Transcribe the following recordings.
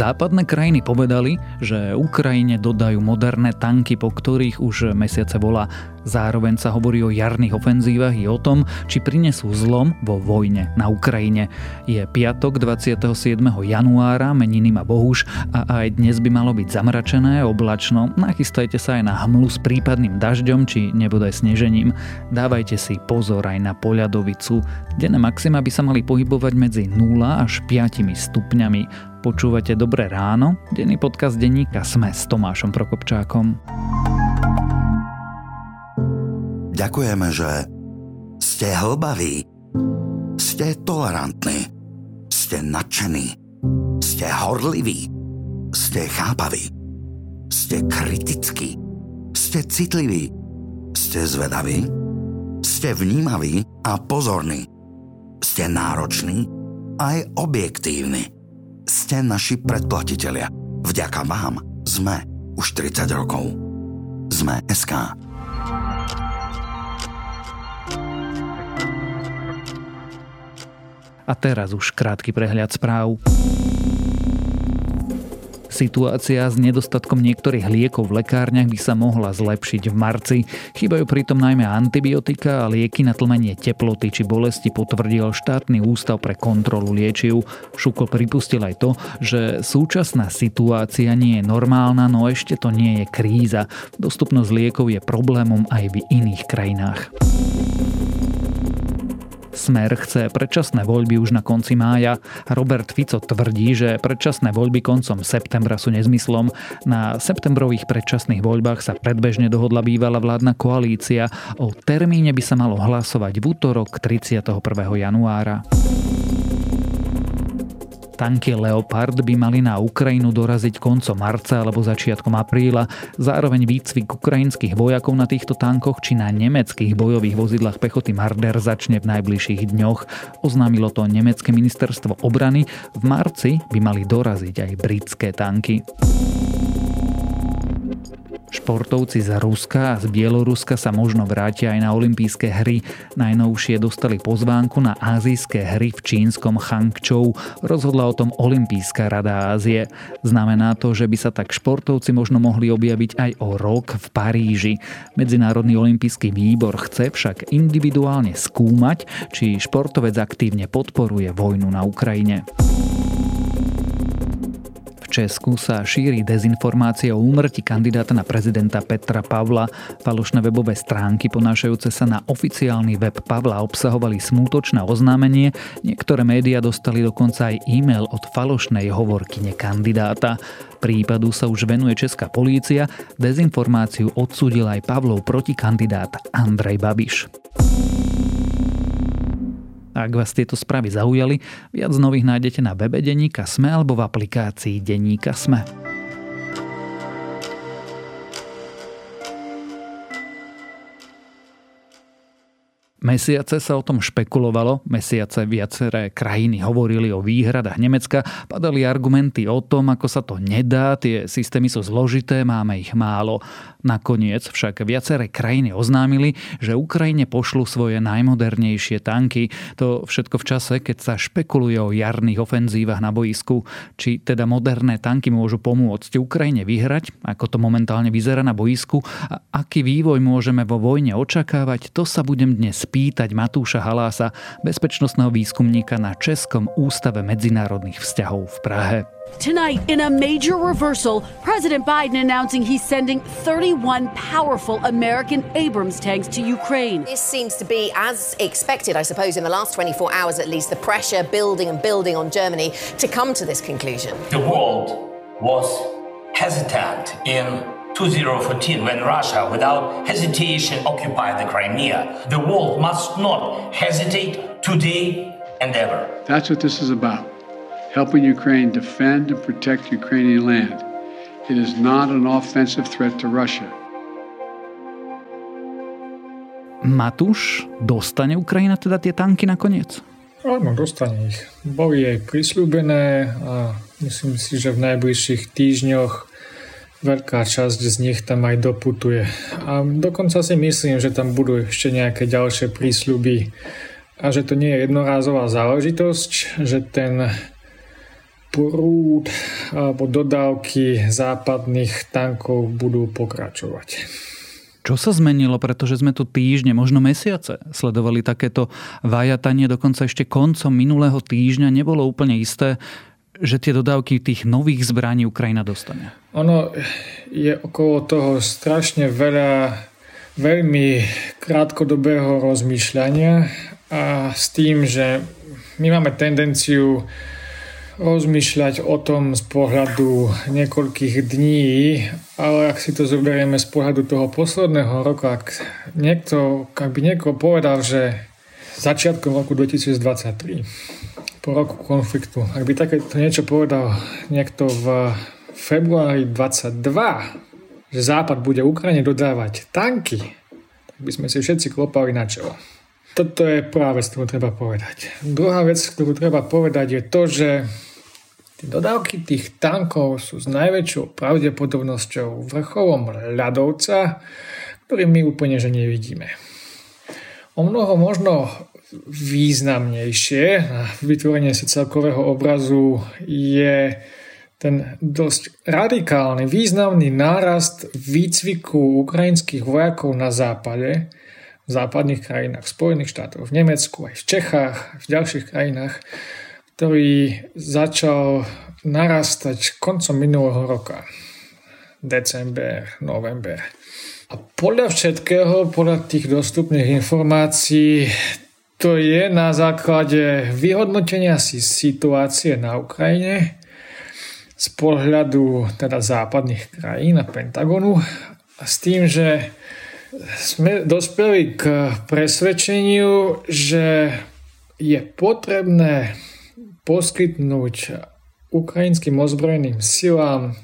Západné krajiny povedali, že Ukrajine dodajú moderné tanky, po ktorých už mesiace volá. Zároveň sa hovorí o jarných ofenzívach i o tom, či prinesú zlom vo vojne na Ukrajine. Je piatok 27. januára, meniny má Bohuš a aj dnes by malo byť zamračené, oblačno. Nachystajte sa aj na hmlu s prípadným dažďom či nebodaj snežením. Dávajte si pozor aj na poľadovicu. Denné maxima by sa mali pohybovať medzi 0 až 5 stupňami. Počúvate Dobré ráno, denný podcast denníka Sme s Tomášom Prokopčákom. Ďakujeme, že ste hlbaví, ste tolerantní, ste nadšení, ste horliví, ste chápaví, ste kritickí, ste citliví, ste zvedaví, ste vnímaví a pozorní, ste nároční aj objektívni. Ste naši predplatitelia. Vďaka vám sme už 30 rokov. Sme SK. A teraz už krátky prehľad správ. Situácia s nedostatkom niektorých liekov v lekárniach by sa mohla zlepšiť v marci. Chýbajú pritom najmä antibiotika a lieky na tlmenie teploty či bolesti, potvrdil štátny ústav pre kontrolu liečiv. Šukl pripustil aj to, že súčasná situácia nie je normálna, no ešte to nie je kríza. Dostupnosť liekov je problémom aj v iných krajinách. Smer chce predčasné voľby už na konci mája. Robert Fico tvrdí, že predčasné voľby koncom septembra sú nezmyslom. Na septembrových predčasných voľbách sa predbežne dohodla bývalá vládna koalícia. O termíne by sa malo hlasovať v útorok 31. januára. Tanky Leopard by mali na Ukrajinu doraziť koncom marca alebo začiatkom apríla. Zároveň výcvik ukrajinských vojakov na týchto tankoch či na nemeckých bojových vozidlách pechoty Marder začne v najbližších dňoch. Oznámilo to nemecké ministerstvo obrany. V marci by mali doraziť aj britské tanky. Športovci z Ruska a z Bieloruska sa možno vrátia aj na olympijské hry. Najnovšie dostali pozvánku na ázijské hry v čínskom Hangzhou. Rozhodla o tom Olympijská rada Ázie. Znamená to, že by sa tak športovci možno mohli objaviť aj o rok v Paríži. Medzinárodný olympijský výbor chce však individuálne skúmať, či športovec aktívne podporuje vojnu na Ukrajine. V Česku sa šíri dezinformácie o úmrtí kandidáta na prezidenta Petra Pavla. Falošné webové stránky ponášajúce sa na oficiálny web Pavla obsahovali smútočné oznámenie. Niektoré médiá dostali dokonca aj e-mail od falošnej hovorkyne kandidáta. Prípadu sa už venuje česká polícia. Dezinformáciu odsúdil aj Pavlov protikandidát Andrej Babiš. Ak vás tieto správy zaujali, viac nových nájdete na webe denníka Sme alebo v aplikácii denníka Sme. Mesiace sa o tom špekulovalo, mesiace viaceré krajiny hovorili o výhradách Nemecka, padali argumenty o tom, ako sa to nedá, tie systémy sú zložité, máme ich málo. Nakoniec však viaceré krajiny oznámili, že Ukrajine pošlu svoje najmodernejšie tanky. To všetko v čase, keď sa špekuluje o jarných ofenzívach na bojisku. Či teda moderné tanky môžu pomôcť Ukrajine vyhrať, ako to momentálne vyzerá na bojisku a aký vývoj môžeme vo vojne očakávať, to sa budem dnes pýtať Matúša Halása, bezpečnostného výskumníka na Českom ústave medzinárodných vzťahov v Prahe. Tonight, in a major reversal, President Biden announcing he's sending 31 powerful American Abrams tanks to Ukraine. This seems to be, as expected, I suppose, in the last 24 hours at least, the pressure building and building on Germany to come to this conclusion. The world was hesitant in 2014 when Russia, without hesitation, occupied the Crimea. The world must not hesitate today and ever. That's what this is about. Helping Ukraine defend and protect Ukrainian land. It is not an offensive threat to Russia. Matúš, dostane Ukrajina teda tie tanky nakoniec? Áno, dostane ich. Boli jej prisľúbené a myslím si, že v najbližších týždňoch veľká časť z nich tam aj doputuje. A dokonca si myslím, že tam budú ešte nejaké ďalšie prísľuby a že to nie je jednorázová záležitosť, že ten prúd alebo dodávky západných tankov budú pokračovať. Čo sa zmenilo, pretože sme tu týždne, možno mesiace sledovali takéto vajatanie, dokonca ešte koncom minulého týždňa nebolo úplne isté, že tie dodávky tých nových zbraní Ukrajina dostane? Ono je okolo toho strašne veľa veľmi krátkodobého rozmýšľania a s tým, že my máme tendenciu rozmýšľať o tom z pohľadu niekoľkých dní, ale ak si to zoberieme z pohľadu toho posledného roka, ak by niekto povedal, že začiatkom roku 2023, po roku konfliktu, ak by takéto niečo povedal niekto v februári 2022, že Západ bude Ukrajine dodávať tanky, tak by sme si všetci klopali na čelo. Toto je prvá vec, ktorú treba povedať. Druhá vec, ktorú treba povedať, je to, že dodávky tých tankov sú s najväčšou pravdepodobnosťou vrcholom ľadovca, ktorý my úplne že nevidíme. O mnoho možno významnejšie na vytvorenie si celkového obrazu je ten dosť radikálny, významný nárast výcviku ukrajinských vojakov na západe, v západných krajinách, v Spojených štátoch, v Nemecku, aj v Čechách, v ďalších krajinách, ktorý začal narastať koncom minulého roka. December, november. A podľa všetkého, podľa tých dostupných informácií, to je na základe vyhodnotenia si situácie na Ukrajine z pohľadu teda západných krajín a Pentagonu a s tým, že sme dospeli k presvedčeniu, že je potrebné poskytnúť ukrajinským ozbrojeným silám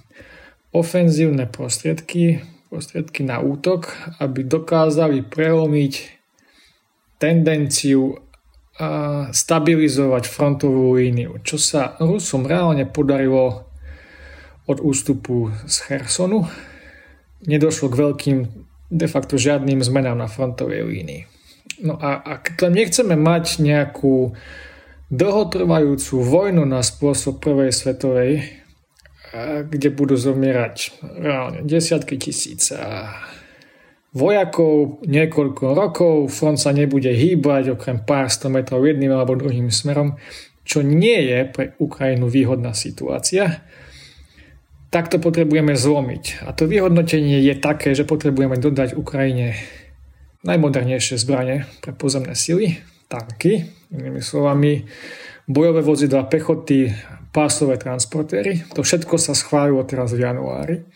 ofenzívne prostriedky na útok, aby dokázali prelomiť tendenciu a stabilizovať frontovú líniu, čo sa Rusom reálne podarilo od ústupu z Chersonu. Nedošlo k veľkým de facto žiadnym zmenám na frontovej línii. No a ak tam nechceme mať nejakú dlhotrvajúcu vojnu na spôsob prvej svetovej, kde budú zomierať reálne desiatky tisíc vojakov niekoľko rokov, front sa nebude hýbať okrem pár sto metrov jedným alebo druhým smerom, čo nie je pre Ukrajinu výhodná situácia, tak to potrebujeme zlomiť. A to vyhodnotenie je také, že potrebujeme dodať Ukrajine najmodernejšie zbrane pre pozemné sily, tanky, inými slovami bojové vozidlá pechoty, pásové transportéry. To všetko sa schválilo teraz v januári.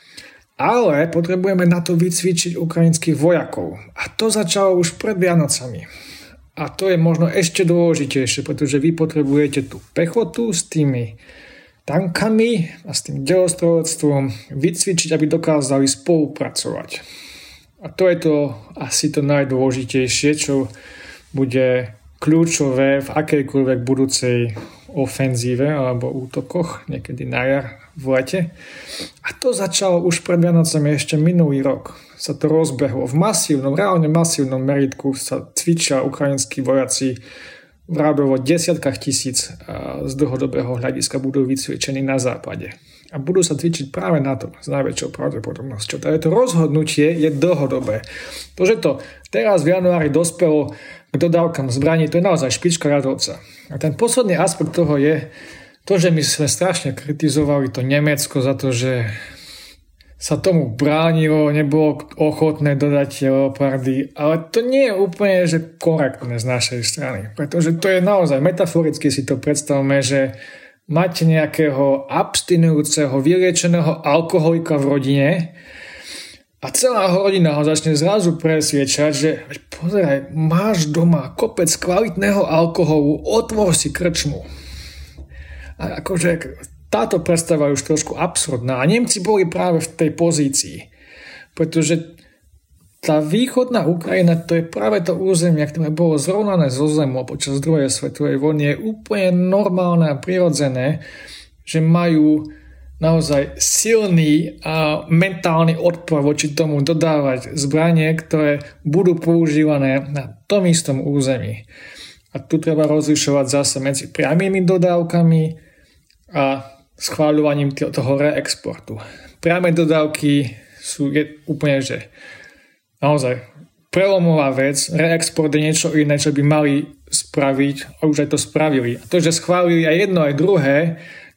Ale potrebujeme na to vycvičiť ukrajinských vojakov. A to začalo už pred Vianocami. A to je možno ešte dôležitejšie, pretože vy potrebujete tú pechotu s tými tankami a s tým delostrelectvom vycvičiť, aby dokázali spolupracovať. A to je to asi to najdôležitejšie, čo bude kľúčové v akejkoľvek budúcej ofenzíve alebo útokoch, niekedy na jar, v lete. A to začalo už pred Vianocami, ešte minulý rok. Sa to rozbehlo. V masívnom, reálne masívnom meritku sa cvičia ukrajinskí vojaci v rádovo desiatkách tisíc z dlhodobého hľadiska budú vycvičení na západe. A budú sa cvičiť práve na to s najväčšou pravdepodobnosťou. To rozhodnutie je dlhodobé. To, že to teraz v januári dospelo k dodávkam zbraní, to je naozaj špička ľadovca. A ten posledný aspekt toho je to, že my sme strašne kritizovali to Nemecko za to, že sa tomu bránilo, nebolo ochotné dodať Leopardy, ale to nie je úplne že korektné z našej strany, pretože to je naozaj, metaforicky si to predstavme, že máte nejakého abstinujúceho, vyliečeného alkoholika v rodine a celá rodina ho začne zrazu presviečať, že pozeraj, máš doma kopec kvalitného alkoholu, otvor si krčmu. A akože táto predstava je už trošku absurdná a Nemci boli práve v tej pozícii, pretože tá východná Ukrajina, to je práve to územie, ktoré bolo zrovnané zo zemou počas druhej svetovej vojny, je úplne normálne a prirodzené, že majú naozaj silný a mentálny odpor voči tomu dodávať zbranie, ktoré budú používané na tom istom území. A tu treba rozlišovať zase medzi priamými dodávkami a schváľovaním toho reexportu. Priame dodávky sú úplne, že naozaj prelomová vec. Reexport je niečo iné, čo by mali spraviť a už aj to spravili. A to, že schválili aj jedno, aj druhé,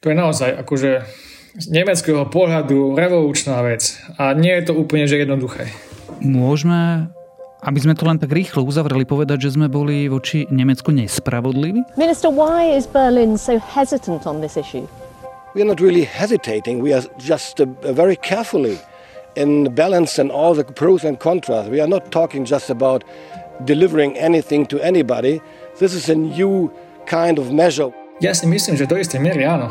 to je naozaj akože z nemeckého pohľadu revolučná vec. A nie je to úplne, že jednoduché. Môžeme, aby sme to len tak rýchlo uzavreli, povedať, že sme boli voči Nemecku nespravodliví? Minister, why is Berlin so hesitant on this issue? We are not really hesitating. We are just very carefully in balance and all the pros and contras. We are not talking just about delivering anything to anybody. This is a new kind of measure. Ja si myslím, že do istej miery áno.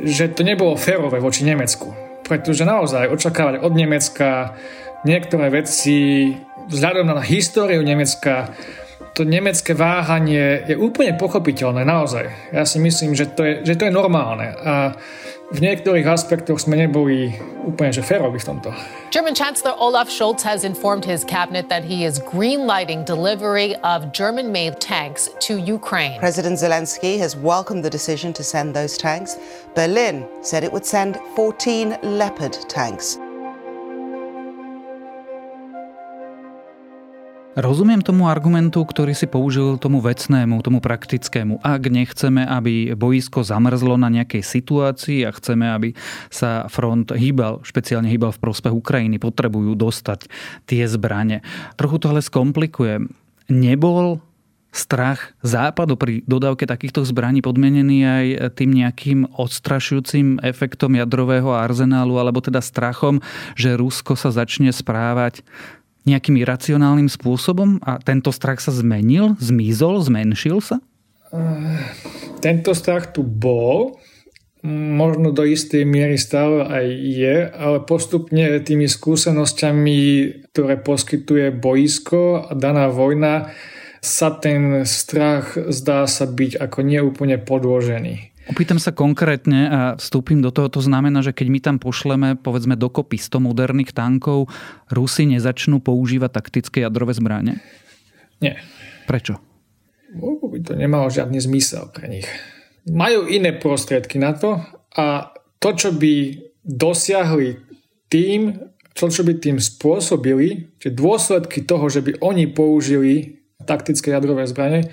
Že to nebolo férové voči Nemecku. Pretože naozaj očakávali od Nemecka niektoré veci. Vzhľadom na históriu Nemecka, to nemecké váhanie je úplne pochopiteľné, naozaj. Ja si myslím, že to je normálne. A v niektorých aspektoch sme neboli úplne, že féroví v tomto. German Chancellor Olaf Scholz has informed his cabinet that he is greenlighting delivery of German-made tanks to Ukraine. President Zelensky has welcomed the decision to send those tanks. Berlin said it would send 14 Leopard tanks. Rozumiem tomu argumentu, ktorý si použil, tomu vecnému, tomu praktickému. Ak nechceme, aby bojisko zamrzlo na nejakej situácii a chceme, aby sa front hýbal, špeciálne hýbal v prospech Ukrajiny, potrebujú dostať tie zbrane. Trochu to ale skomplikuje. Nebol strach Západu pri dodávke takýchto zbraní podmenený aj tým nejakým odstrašujúcim efektom jadrového arzenálu, alebo teda strachom, že Rusko sa začne správať nejakým iracionálnym spôsobom? A tento strach sa zmenil? Zmizol? Zmenšil sa? Tento strach tu bol. Možno do istej miery stále aj je, ale postupne tými skúsenosťami, ktoré poskytuje boisko a daná vojna, sa ten strach zdá sa byť ako neúplne podložený. Opýtam sa konkrétne a vstúpim do toho. To znamená, že keď my tam pošleme, povedzme, dokopy 100 moderných tankov, Rusi nezačnú používať taktické jadrové zbrane? Nie. Prečo? By to nemalo žiadny zmysel pre nich. Majú iné prostriedky na to a to, čo by dosiahli tým, čo by tým spôsobili, že dôsledky toho, že by oni použili taktické jadrové zbrane,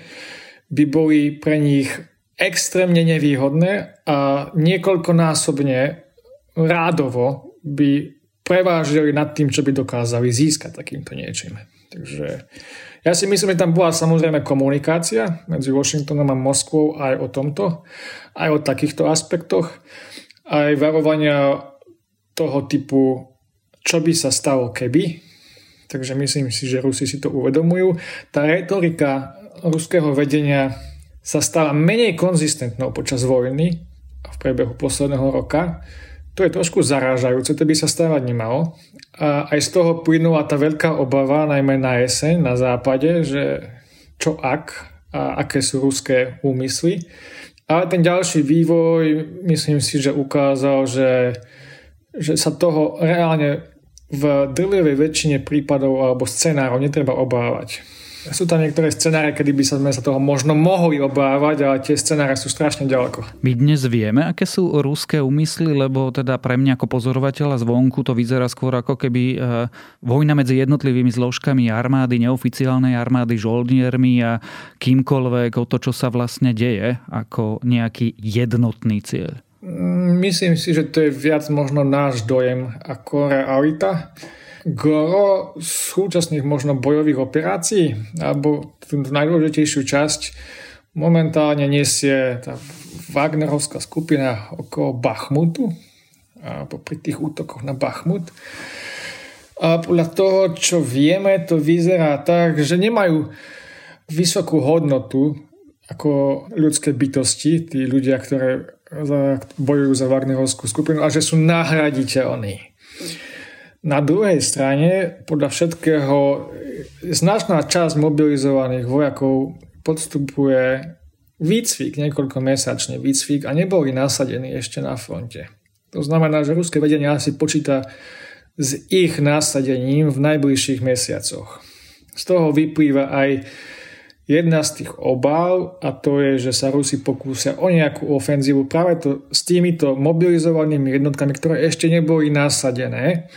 by boli pre nich extrémne nevýhodné a niekoľkonásobne rádovo by prevážili nad tým, čo by dokázali získať takýmto niečím. Takže ja si myslím, že tam bola samozrejme komunikácia medzi Washingtonom a Moskvou aj o tomto, aj o takýchto aspektoch, aj varovania toho typu, čo by sa stalo keby. Takže myslím si, že Rusi si to uvedomujú. Tá retorika ruského vedenia sa stala menej konzistentnou počas vojny a v priebehu posledného roka. To je trošku zarážajúce, to by sa stávať nemalo. A aj z toho plynula tá veľká obava, najmä na jeseň, na západe, že čo ak a aké sú ruské úmysly. Ale ten ďalší vývoj, myslím si, že ukázal, že sa toho reálne v drvivej väčšine prípadov alebo scenárov netreba obávať. Sú tam niektoré scenáre, kedy by sme sa toho možno mohli obávať, ale tie scenáre sú strašne ďaleko. My dnes vieme, aké sú ruské úmysly, lebo teda pre mňa ako pozorovateľa zvonku to vyzerá skôr ako keby vojna medzi jednotlivými zložkami armády, neoficiálnej armády, žoldniermi a kýmkoľvek o to, čo sa vlastne deje, ako nejaký jednotný cieľ. Myslím si, že to je viac možno náš dojem ako realita. Gro súčasných možno bojových operácií alebo tú najdôležitejšiu časť momentálne nesie tá Wagnerovská skupina okolo Bachmutu alebo pri tých útokoch na Bachmut. A podľa toho, čo vieme, to vyzerá tak, že nemajú vysokú hodnotu ako ľudské bytosti, tí ľudia, ktoré bojujú za Wagnerovskú skupinu, a že sú nahraditeľní. Na druhej strane, podľa všetkého, značná časť mobilizovaných vojakov podstupuje výcvik, niekoľkomesačný výcvik, a neboli nasadení ešte na fronte. To znamená, že ruské vedenie asi počíta s ich nasadením v najbližších mesiacoch. Z toho vyplýva aj jedna z tých obáv, a to je, že sa Rusi pokúsia o nejakú ofenzívu práve to, s týmito mobilizovanými jednotkami, ktoré ešte neboli nasadené.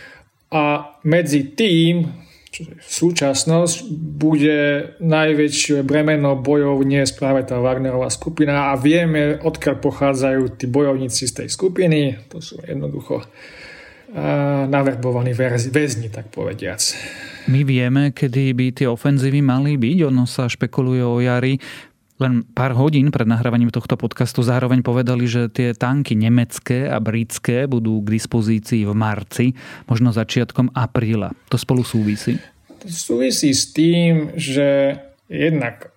A medzi tým, čiže súčasnosť, bude najväčšie bremeno bojov nie práve tá Wagnerová skupina a vieme, odkiaľ pochádzajú tí bojovníci z tej skupiny. To sú jednoducho naverbovaní väzni, tak povediac. My vieme, kedy by tie ofenzívy mali byť. Ono sa špekuluje o jari. Len pár hodín pred nahrávaním tohto podcastu zároveň povedali, že tie tanky nemecké a britské budú k dispozícii v marci, možno začiatkom apríla. To spolu súvisí? To súvisí s tým, že jednak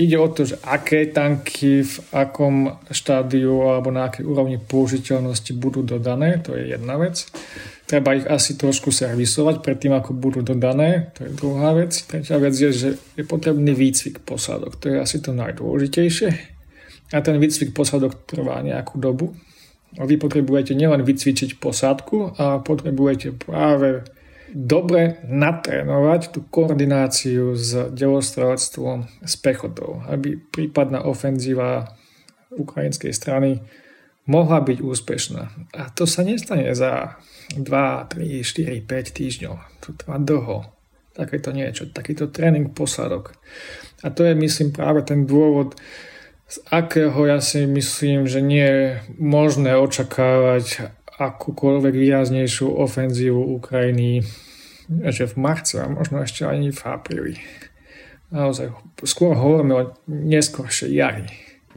ide o to, že aké tanky v akom štádiu alebo na akej úrovni použiteľnosti budú dodané, to je jedna vec. Treba ich asi trošku servisovať predtým, ako budú dodané. To je druhá vec. Tretia vec je, že je potrebný výcvik posádok. To je asi to najdôležitejšie. A ten výcvik posádok trvá nejakú dobu. Vy potrebujete nielen vycvičiť posádku, ale potrebujete práve dobre natrénovať tú koordináciu s delostrelectvom, s pechotou, aby prípadná ofenzíva ukrajinskej strany mohla byť úspešná. A to sa nestane za 2, 3, 4, 5 týždňov. To trvá dlho. Takéto niečo. Takýto tréning posádok. A to je, myslím, práve ten dôvod, z akého ja si myslím, že nie je možné očakávať akúkoľvek výraznejšiu ofenzívu Ukrajiny že v marci a možno ešte ani v apríli. Naozaj, skôr hovoríme o neskoršej jari.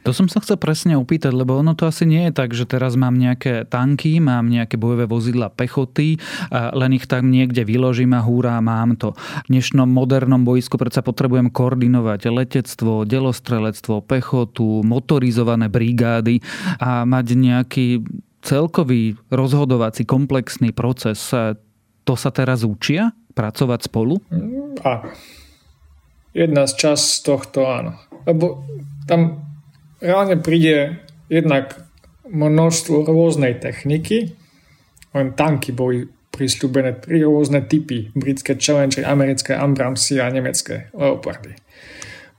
To som sa chcel presne opýtať, lebo ono to asi nie je tak, že teraz mám nejaké tanky, mám nejaké bojové vozidla pechoty, len ich tam niekde vyložím a húra, mám to. V dnešnom modernom bojisku predsa potrebujem koordinovať letectvo, delostrelectvo, pechotu, motorizované brigády a mať nejaký celkový rozhodovací komplexný proces. To sa teraz učia? Pracovať spolu? Áno. Jedna z čas tohto áno. Lebo tam reálne príde jednak množstvo rôznej techniky. Len tanky boli prisľúbené 3 rôzne typy. Britské Challengery, americké Abramsy a nemecké Leopardy.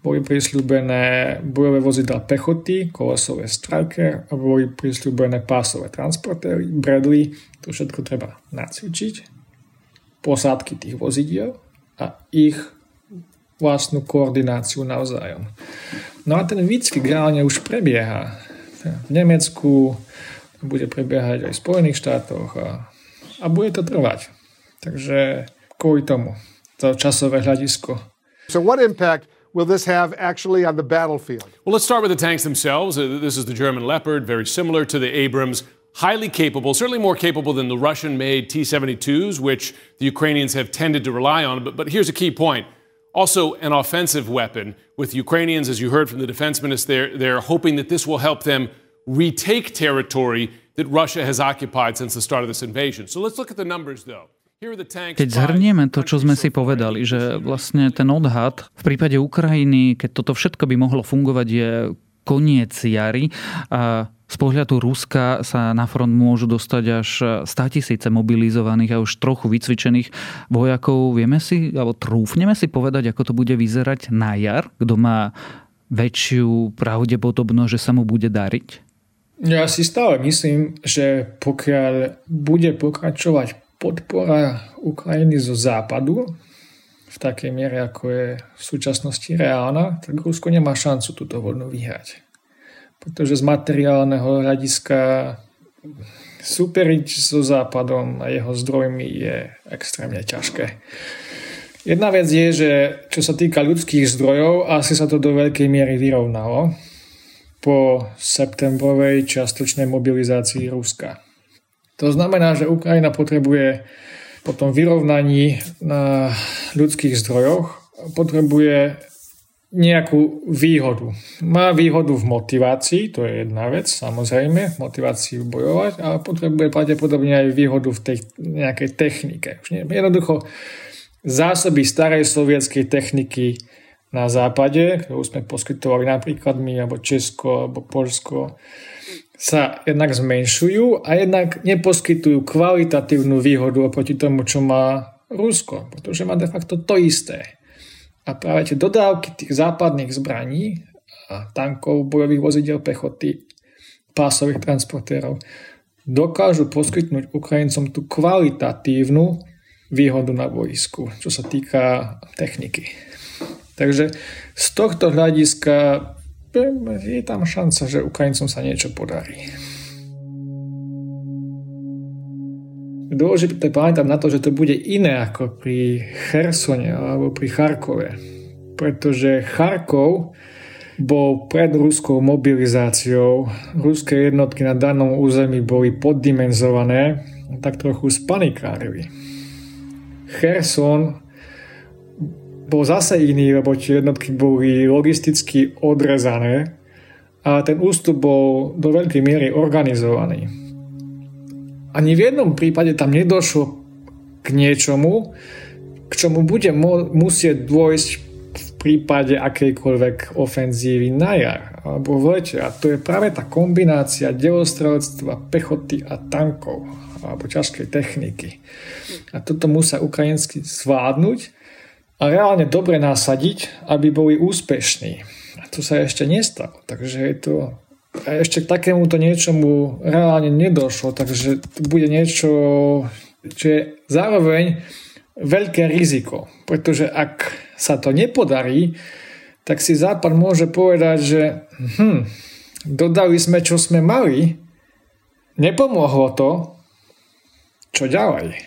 Boli prisľúbené bojové vozidlá pechoty, kolesové Striker a boli prisľúbené pásové transportéry, Bradley. To všetko treba nacvičiť. Posádky tých vozidiel a ich vlastnú koordináciu navzájom. No a ten výcvik reálne už prebieha. V Nemecku bude prebiehať aj v Spojených štátoch a bude to trvať. Takže kvôli tomu, to časové hľadisko. So what impact will this have actually on the battlefield? Well, let's start with the tanks themselves. This is the German Leopard, very similar to the Abrams. Highly capable, certainly more capable than the Russian-made T-72s, which the Ukrainians have tended to rely on. But here's a key point. Also an offensive weapon with Ukrainians, as you heard from the defense minister, they're hoping that this will help them retake territory that Russia has occupied since the start of this invasion. So let's look at the numbers, though. Keď zhrnieme to, čo sme si povedali, že vlastne ten odhad v prípade Ukrajiny, keď toto všetko by mohlo fungovať, je koniec jary a z pohľadu Ruska sa na front môžu dostať až 100 000 mobilizovaných a už trochu vycvičených vojakov. Vieme si, alebo trúfneme si povedať, ako to bude vyzerať na jar? Kto má väčšiu pravdepodobnosť, že sa mu bude dariť? Ja si stále myslím, že pokiaľ bude pokračovať podpora Ukrajiny zo západu, v takej miere, ako je v súčasnosti reálna, tak Rusko nemá šancu túto vojnu vyhrať. Pretože z materiálneho hľadiska súperiť so Západom a jeho zdrojmi je extrémne ťažké. Jedna vec je, že čo sa týka ľudských zdrojov, asi sa to do veľkej miery vyrovnalo po septembrovej čiastočnej mobilizácii Ruska. To znamená, že Ukrajina potrebuje po tom vyrovnaní na ľudských zdrojoch potrebuje nejakú výhodu. Má výhodu v motivácii, to je jedna vec, samozrejme, motiváciu bojovať, a potrebuje pravdepodobne aj výhodu v tej nejakej technike. Už neviem, jednoducho zásoby starej sovietskej techniky na západe, ktorú sme poskytovali napríklad my, alebo Česko, alebo Poľsko, sa jednak zmenšujú a jednak neposkytujú kvalitatívnu výhodu oproti tomu, čo má Rusko, pretože má de facto to isté. A práve tie dodávky tých západných zbraní, tankov, bojových vozidiel pechoty, pásových transportérov, dokážu poskytnúť Ukrajincom tú kvalitatívnu výhodu na boisku, čo sa týka techniky. Takže z tohto hľadiska je tam šanca, že Ukrajincom sa niečo podarí. Dôležité pamätať na to, že to bude iné ako pri Chersone alebo pri Charkove. Pretože Charkov bol pred ruskou mobilizáciou. Ruské jednotky na danom území boli poddimenzované, tak trochu spanikárili. Cherson bol zase iný, lebo tie jednotky boli logisticky odrezané a ten ústup bol do veľkej miery organizovaný. Ani v jednom prípade tam nedošlo k niečomu, k čomu bude musieť dôjsť v prípade akejkoľvek ofenzívy na jar alebo v lete. A to je práve tá kombinácia delostrelectva, pechoty a tankov alebo ťažkej techniky. A toto musia ukrajinsky zvládnuť a reálne dobre nasadiť, aby boli úspešní. A to sa ešte nestalo. Takže je to... A ešte k takémuto niečomu reálne nedošlo, takže bude niečo, čo je zároveň veľké riziko. Pretože ak sa to nepodarí, tak si Západ môže povedať, že dodali sme, čo sme mali, nepomohlo to, čo ďalej.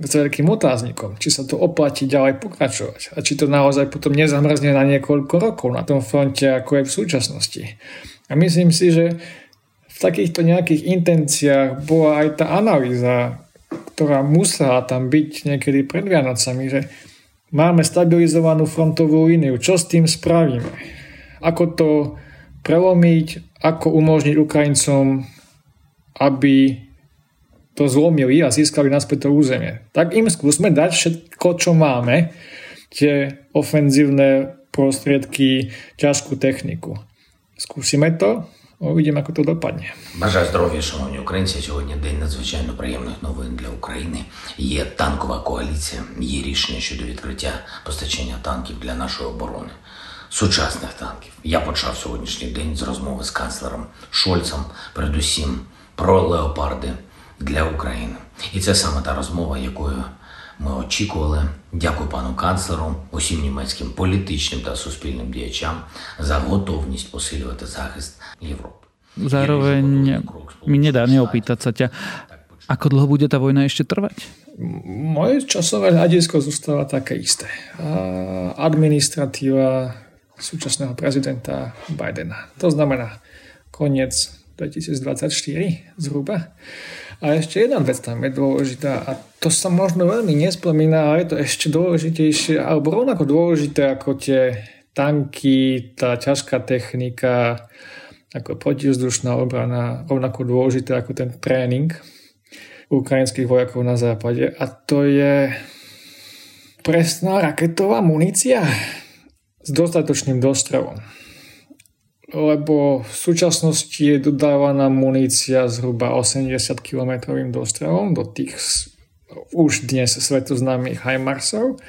S veľkým otáznikom, či sa to oplatí ďalej pokračovať a či to naozaj potom nezamrzne na niekoľko rokov na tom fronte, ako je v súčasnosti. A myslím si, že v takýchto nejakých intenciách bola aj tá analýza, ktorá musela tam byť niekedy pred Vianocami, že máme stabilizovanú frontovú líniu, čo s tým spravíme? Ako to prelomiť, ako umožniť Ukrajincom, aby to zlomili a získali naspäť to územie. Tak im skúsme dať všetko, čo máme, tie ofenzívne prostriedky, ťažkú techniku. Скусимо то, увидим, як то допадне. Бажаю здоров'я, шановні українці. Сьогодні день надзвичайно приємних новин для України. Є танкова коаліція, є рішення щодо відкриття постачання танків для нашої оборони. Сучасних танків. Я почав сьогоднішній день з розмови з канцлером Шольцем, передусім про леопарди для України. І це саме та розмова, якою ми очікували. Дякую пану канцлеру, усім німецьким політичним та суспільним діячам за готовність посилювати захист Європи. Zároveň mi nedá neopýtať sa ťa, ako dlho bude tá vojna ešte trvať? Moje časové hľadisko zostáva také isté. Administratíva súčasného prezidenta Bidena. To znamená koniec 2024 zhruba. A ešte jedna vec tam je dôležitá a to sa možno veľmi nespomína, ale je to ešte dôležitejšie alebo rovnako dôležité ako tie tanky, tá ťažká technika, ako protivzdušná obrana, rovnako dôležité ako ten tréning ukrajinských vojakov na západe a to je presná raketová munícia s dostatočným dostrelom. Lebo v súčasnosti je dodávaná munícia zhruba 80-kilometrovým dostrelom do tých už dnes svetoznámych HIMARSov.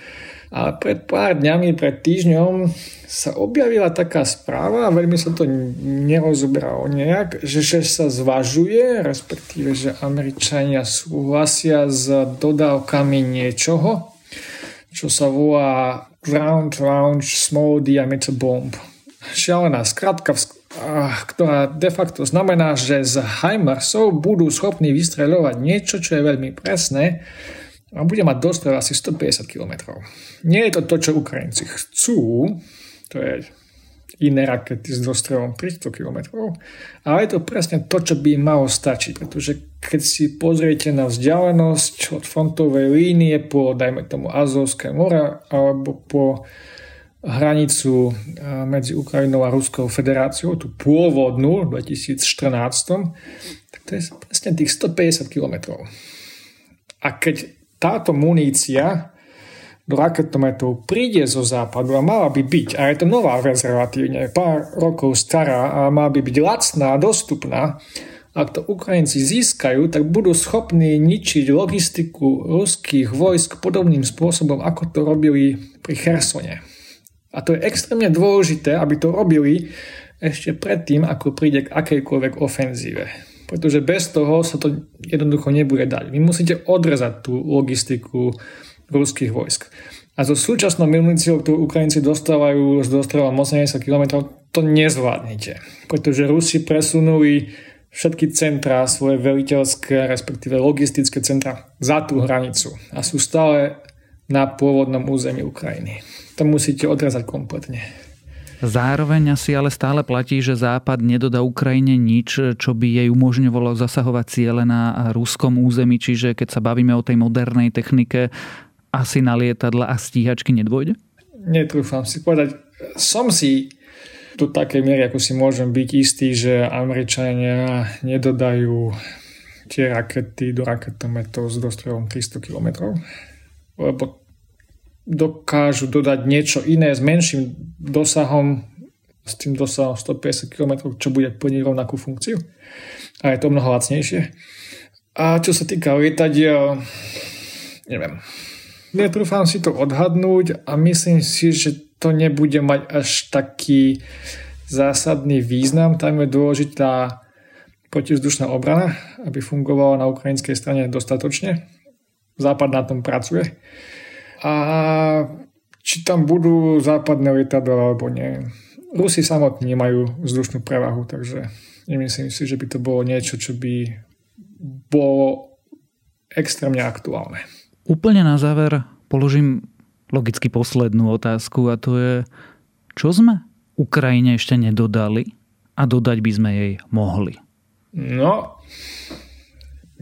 A pred pár dňami, pred týždňom sa objavila taká správa, veľmi sa to nerozoberalo nejak, že sa zvažuje, respektíve, že Američania súhlasia s dodávkami niečoho, čo sa volá Ground Launch Small Diameter Bomb. Šialená skratka, ktorá de facto znamená, že z HIMARSov budú schopní vystreľovať niečo, čo je veľmi presné a bude mať dostrel asi 150 km. Nie je to to, čo Ukrajinci chcú, to je iné rakety s dostrelom 300 km, ale je to presne to, čo by malo stačiť, pretože keď si pozriete na vzdialenosť od frontovej línie po, dajme tomu, Azovské more alebo po hranicu medzi Ukrajinou a Ruskou federáciou, tú pôvodnú v 2014, tak to je presne tých 150 km. A keď táto munícia do raketometov príde zo západu a mala by byť, a je to nová vec relatívne, pár rokov stará a má by byť lacná a dostupná, ak to Ukrajinci získajú, tak budú schopní ničiť logistiku ruských vojsk podobným spôsobom, ako to robili pri Chersone. A to je extrémne dôležité, aby to robili ešte predtým, ako príde k akejkoľvek ofenzíve. Pretože bez toho sa to jednoducho nebude dať. Vy musíte odrezať tú logistiku ruských vojsk. A so súčasnou muníciou, ktorú Ukrajinci dostávajú z dostrela 80 km, to nezvládnete. Pretože Rusi presunuli všetky centrá, svoje veliteľské, respektíve logistické centra za tú hranicu a sú stále na pôvodnom území Ukrajiny. To musíte odrezať kompletne. Zároveň asi ale stále platí, že Západ nedodá Ukrajine nič, čo by jej umožňovalo zasahovať ciele na ruskom území, čiže keď sa bavíme o tej modernej technike, asi na lietadla a stíhačky nedôjde? Netrúfam si povedať. Som si do takej miery, ako si môžem byť istý, že Američania nedodajú tie rakety do raketometov s dostrelom 300 km, lebo dokážu dodať niečo iné s menším dosahom, s tým dosahom 150 km, čo bude plniť rovnakú funkciu. A je to mnoho lacnejšie. A čo sa týka lietadiel, neviem, netrúfam si to odhadnúť a myslím si, že to nebude mať až taký zásadný význam. Tam je dôležitá protivzdušná obrana, aby fungovala na ukrajinskej strane dostatočne. Západ na tom pracuje. A či tam budú západné lietadlá alebo nie. Rusi samotní majú vzdušnú prevahu, takže nemyslím si, že by to bolo niečo, čo by bolo extrémne aktuálne. Úplne na záver položím logicky poslednú otázku a to je, čo sme Ukrajine ešte nedodali a dodať by sme jej mohli? No,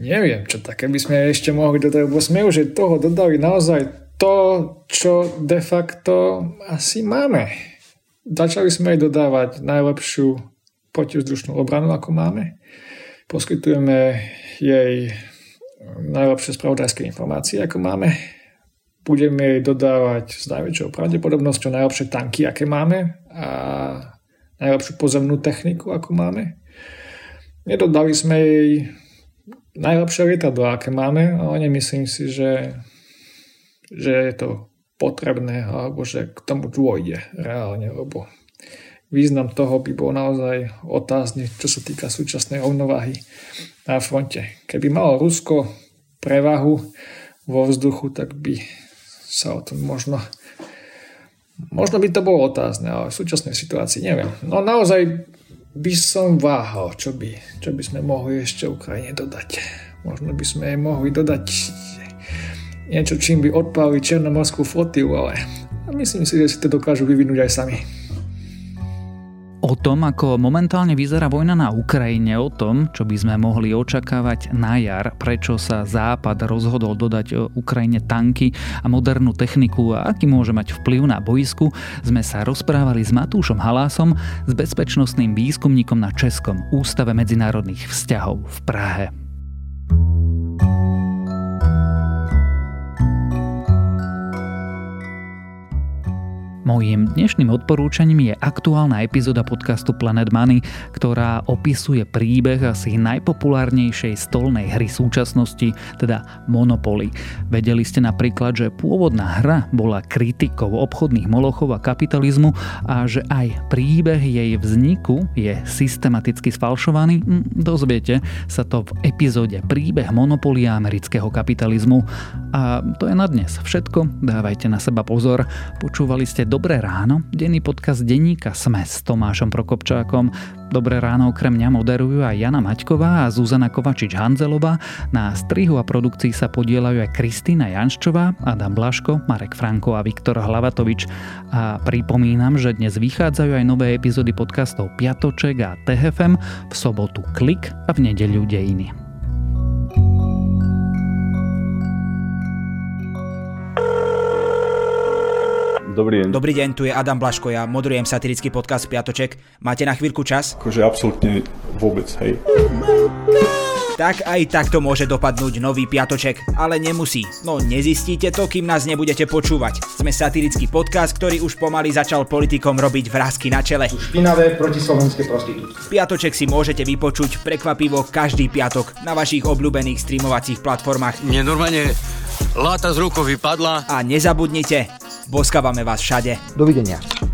neviem, čo také by sme ešte mohli dodať, lebo sme už toho dodali naozaj to, čo de facto asi máme. Začali sme jej dodávať najlepšiu protivzdušnú obranu, ako máme. Poskytujeme jej najlepšie spravodajské informácie, ako máme. Budeme jej dodávať s najväčšou pravdepodobnosťou najlepšie tanky, aké máme a najlepšiu pozemnú techniku, ako máme. Nedodali sme jej najlepšie lietadlá, aké máme, ale nemyslím si, že je to potrebné alebo že k tomu dôjde reálne, lebo význam toho by bol naozaj otázny, čo sa týka súčasnej rovnováhy na fronte. Keby malo Rusko prevahu vo vzduchu, tak by sa o tom možno by to bolo otázne, ale v súčasnej situácii neviem. No naozaj by som váhal, čo by sme mohli ešte Ukrajine dodať. Možno by sme jej mohli dodať niečo, čím by odpálili černomorskú flotilu, ale myslím si, že si to dokážu vyvinúť aj sami. O tom, ako momentálne vyzerá vojna na Ukrajine, o tom, čo by sme mohli očakávať na jar, prečo sa Západ rozhodol dodať Ukrajine tanky a modernú techniku a aký môže mať vplyv na bojisku, sme sa rozprávali s Matúšom Halásom, s bezpečnostným výskumníkom na Českom ústave medzinárodných vzťahov v Prahe. Mojím dnešným odporúčaním je aktuálna epizóda podcastu Planet Money, ktorá opisuje príbeh asi najpopulárnejšej stolnej hry súčasnosti, teda Monopoly. Vedeli ste napríklad, že pôvodná hra bola kritikou obchodných molochov a kapitalizmu a že aj príbeh jej vzniku je systematicky sfalšovaný? Dozviete sa to v epizóde Príbeh Monopoly a amerického kapitalizmu. A to je na dnes všetko. Dávajte na seba pozor. Počúvali ste Dobré ráno, denný podcast denníka Sme s Tomášom Prokopčákom. Dobré ráno okrem mňa moderujú aj Jana Maťková a Zuzana Kovačič-Hanzelová. Na strihu a produkcii sa podieľajú aj Kristýna Janščová, Adam Blaško, Marek Franko a Viktor Hlavatovič. A pripomínam, že dnes vychádzajú aj nové epizódy podcastov Piatoček a THFM, v sobotu Klik a v nedeľu Dejiny. Dobrý deň. Dobrý deň, tu je Adam Blaško, ja moderujem satirický podcast Piatoček. Máte na chvíľku čas? Akože absolútne vôbec, hej. Tak aj takto môže dopadnúť nový Piatoček, ale nemusí. No nezistíte to, kým nás nebudete počúvať. Sme satirický podcast, ktorý už pomaly začal politikom robiť vrásky na čele. Špinavé protislovenské prostitútky. Piatoček si môžete vypočuť prekvapivo každý piatok na vašich obľúbených streamovacích platformách. Nenormálne, láta z rukou vypadla. A nezabudnite, Boskávame vás všade. Dovidenia.